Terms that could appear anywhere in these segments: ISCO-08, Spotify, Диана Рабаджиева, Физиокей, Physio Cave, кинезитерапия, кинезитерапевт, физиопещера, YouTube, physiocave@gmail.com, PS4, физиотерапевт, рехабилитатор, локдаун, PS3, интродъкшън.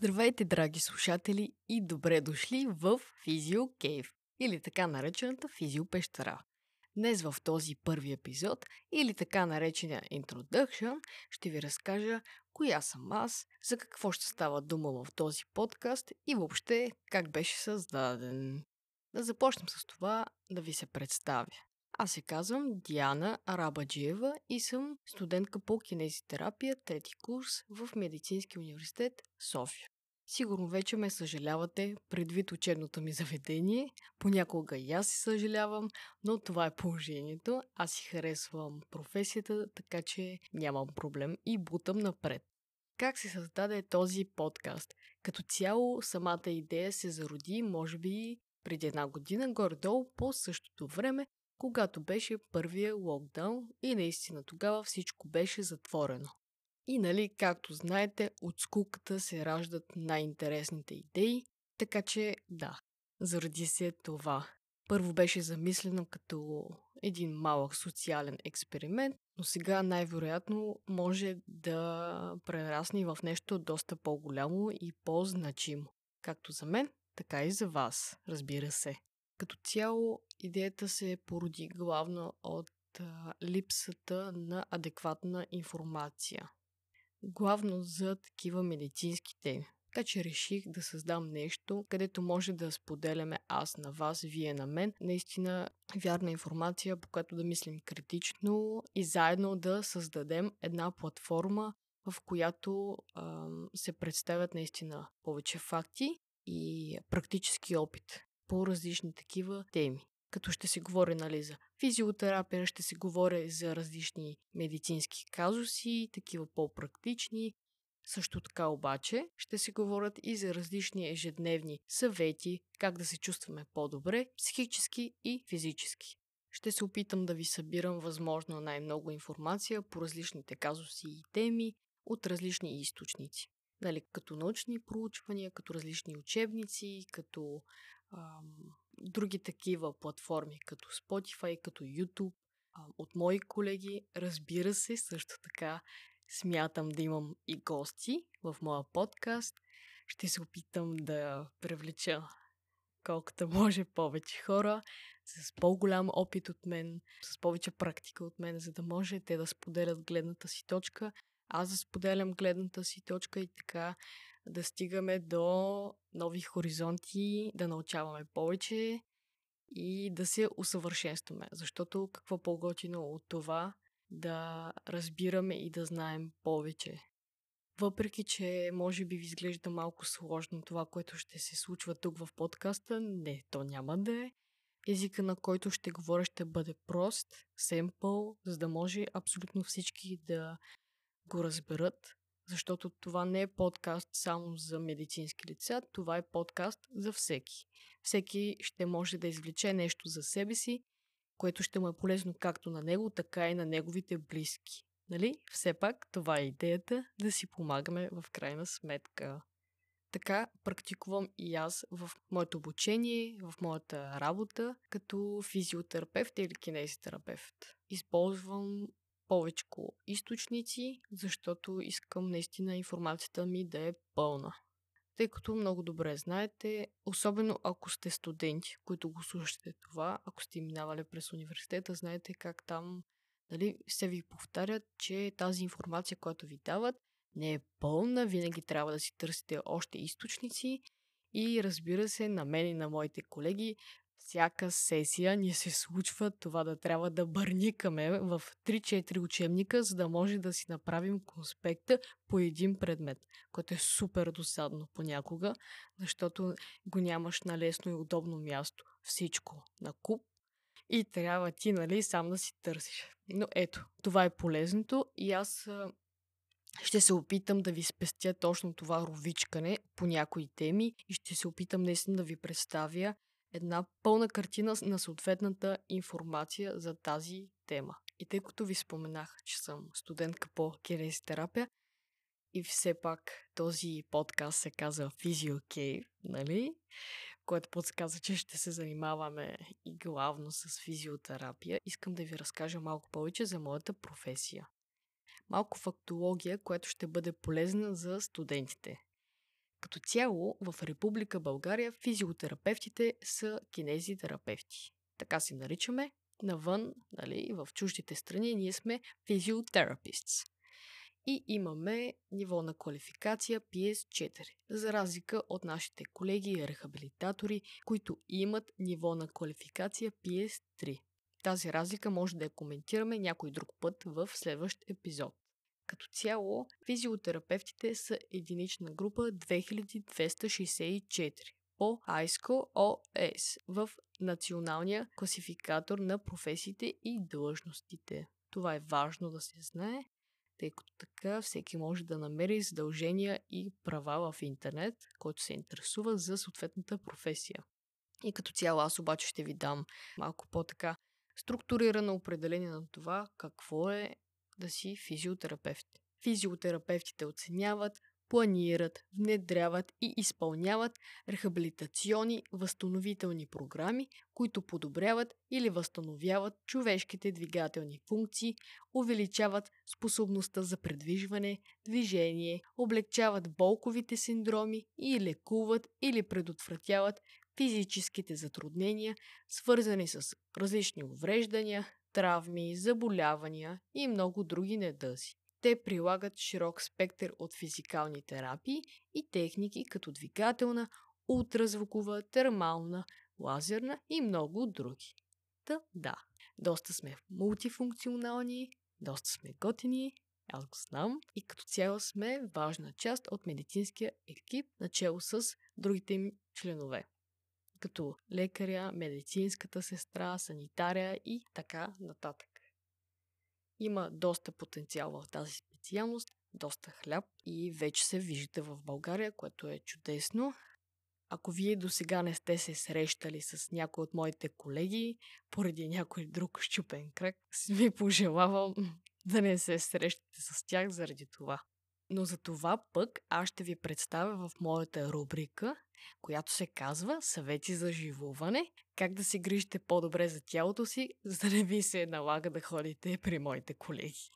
Здравейте, драги слушатели, и добре дошли в Physio Cave, или така наречената физиопещера. Днес в този първи епизод, или така наречения интродъкшън, ще ви разкажа коя съм аз, за какво ще става дума в този подкаст и въобще как беше създаден. Да започнем с това да ви се представя. Аз се казвам Диана Рабаджиева и съм студентка по кинезитерапия, трети курс в Медицински университет София. Сигурно вече ме съжалявате предвид учебното ми заведение. Понякога и аз се съжалявам, но това е положението. Аз си харесвам професията, така че нямам проблем и бутам напред. Как се създаде този подкаст? Като цяло самата идея се зароди, може би, преди 1 година, горе-долу по същото време, когато беше първия локдаун и наистина тогава всичко беше затворено. И нали, както знаете, от скуката се раждат най-интересните идеи, така че да, заради се това. Първо беше замислено като един малък социален експеримент, но сега най-вероятно може да прерасне в нещо доста по-голямо и по-значимо. Както за мен, така и за вас, разбира се. Като цяло, идеята се породи главно от липсата на адекватна информация. Главно за такива медицински теми. Така че реших да създам нещо, където може да споделяме аз на вас, вие на мен. Наистина вярна информация, по която да мислим критично и заедно да създадем една платформа, в която се представят наистина повече факти и практически опит по различни такива теми. Като ще се говори, нали, за физиотерапия, ще се говори за различни медицински казуси, такива по-практични. Също така обаче ще се говорят и за различни ежедневни съвети, как да се чувстваме по-добре, психически и физически. Ще се опитам да ви събирам възможно най-много информация по различните казуси и теми от различни източници. Нали, като научни проучвания, като различни учебници, като други такива платформи, като Spotify, като YouTube, от мои колеги. Разбира се, също така смятам да имам и гости в моя подкаст. Ще се опитам да привлеча колкото може повече хора с по-голям опит от мен, с повече практика от мен, за да може те да споделят гледната си точка, аз да споделям гледната си точка и така да стигаме до нови хоризонти, да научаваме повече и да се усъвършенстваме. Защото какво по-готино от това да разбираме и да знаем повече. Въпреки че може би ви изглежда малко сложно това, което ще се случва тук в подкаста, не, то няма да е. Езика, на който ще говоря, ще бъде прост, семпъл, за да може абсолютно всички да го разберат, защото това не е подкаст само за медицински лица, това е подкаст за всеки. Всеки ще може да извлече нещо за себе си, което ще му е полезно както на него, така и на неговите близки. Нали? Все пак това е идеята, да си помагаме в крайна сметка. Така практикувам и аз в моето обучение, в моята работа като физиотерапевт или кинезитерапевт. Използвам повечко източници, защото искам наистина информацията ми да е пълна. Тъй като много добре знаете, особено ако сте студенти, които го слушате това, ако сте минавали през университета, знаете как там, нали, се ви повтарят, че тази информация, която ви дават, не е пълна, винаги трябва да си търсите още източници и разбира се, на мен и на моите колеги, всяка сесия ни се случва това да трябва да бърникаме в 3-4 учебника, за да може да си направим конспекта по един предмет, което е супер досадно понякога, защото го нямаш на лесно и удобно място. Всичко на куп и трябва ти, нали, сам да си търсиш. Но ето, това е полезното и аз ще се опитам да ви спестя точно това ровичкане по някои теми и ще се опитам наистина да ви представя една пълна картина на съответната информация за тази тема. И тъй като ви споменах, че съм студентка по кинезитерапия и все пак този подкаст се казва Физиокей, нали? Което подсказва, че ще се занимаваме и главно с физиотерапия. Искам да ви разкажа малко повече за моята професия. Малко фактология, която ще бъде полезна за студентите. Като цяло в Република България физиотерапевтите са кинезитерапевти. Така се наричаме. Навън, нали, в чуждите страни ние сме physiocave@gmail.com. И имаме ниво на квалификация PS4, за разлика от нашите колеги рехабилитатори, които имат ниво на квалификация PS3. Тази разлика може да я коментираме някой друг път в следващ епизод. Като цяло, физиотерапевтите са единична група 2264 по ISCO-08 в националния класификатор на професиите и длъжностите. Това е важно да се знае, тъй като така всеки може да намери задължения и права в интернет, който се интересува за съответната професия. И като цяло аз обаче ще ви дам малко по-така структурирано определение на това какво е да си физиотерапевт. Физиотерапевтите оценяват, планират, внедряват и изпълняват рехабилитационни възстановителни програми, които подобряват или възстановяват човешките двигателни функции, увеличават способността за предвижване, движение, облегчават болковите синдроми и лекуват или предотвратяват физическите затруднения, свързани с различни увреждания, травми, заболявания и много други недъзи. Те прилагат широк спектър от физикални терапии и техники като двигателна, ултразвукова, термална, лазерна и много други. Да, доста сме мултифункционални, доста сме готини, аз го знам, и като цяло сме важна част от медицинския екип, начело с другите им членове, като лекаря, медицинската сестра, санитаря и така нататък. Има доста потенциал в тази специалност, доста хляб и вече се вижда в България, което е чудесно. Ако вие досега не сте се срещали с някой от моите колеги, поради някой друг щупен крак, ви пожелавам да не се срещате с тях заради това. Но за това пък аз ще ви представя в моята рубрика, която се казва Съвети за живуване, как да се грижите по-добре за тялото си, за да не ви се налага да ходите при моите колеги.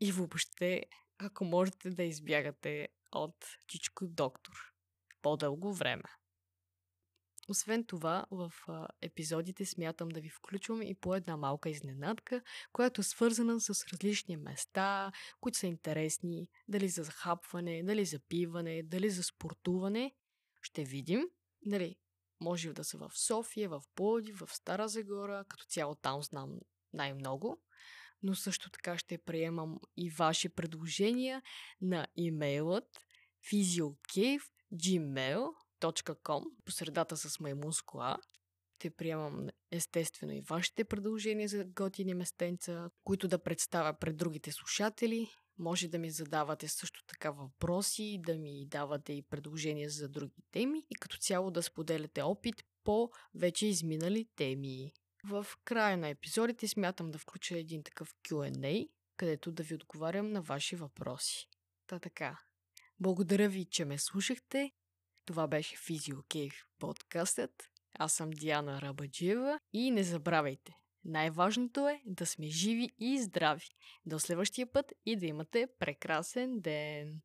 И въобще, ако можете да избягате от чичко доктор по-дълго време. Освен това, в епизодите смятам да ви включвам и по една малка изненадка, която е свързана с различни места, които са интересни, дали за захапване, дали за пиване, дали за спортуване. Ще видим, нали, може да са в София, в Пловдив, в Стара Загора, като цяло там знам най-много, но също така ще приемам и ваши предложения на имейлът physiocave@gmail.com, посредата с маймунско А. Ще приемам естествено и вашите предложения за готини местенца, които да представя пред другите слушатели. Може да ми задавате също така въпроси, да ми давате и предложения за други теми и като цяло да споделяте опит по вече изминали теми. В края на епизодите смятам да включа един такъв Q&A, където да ви отговарям на ваши въпроси. Така, благодаря ви, че ме слушахте. Това беше Физиокей подкастът. Аз съм Диана Рабаджиева и не забравяйте, най-важното е да сме живи и здрави. До следващия път и да имате прекрасен ден!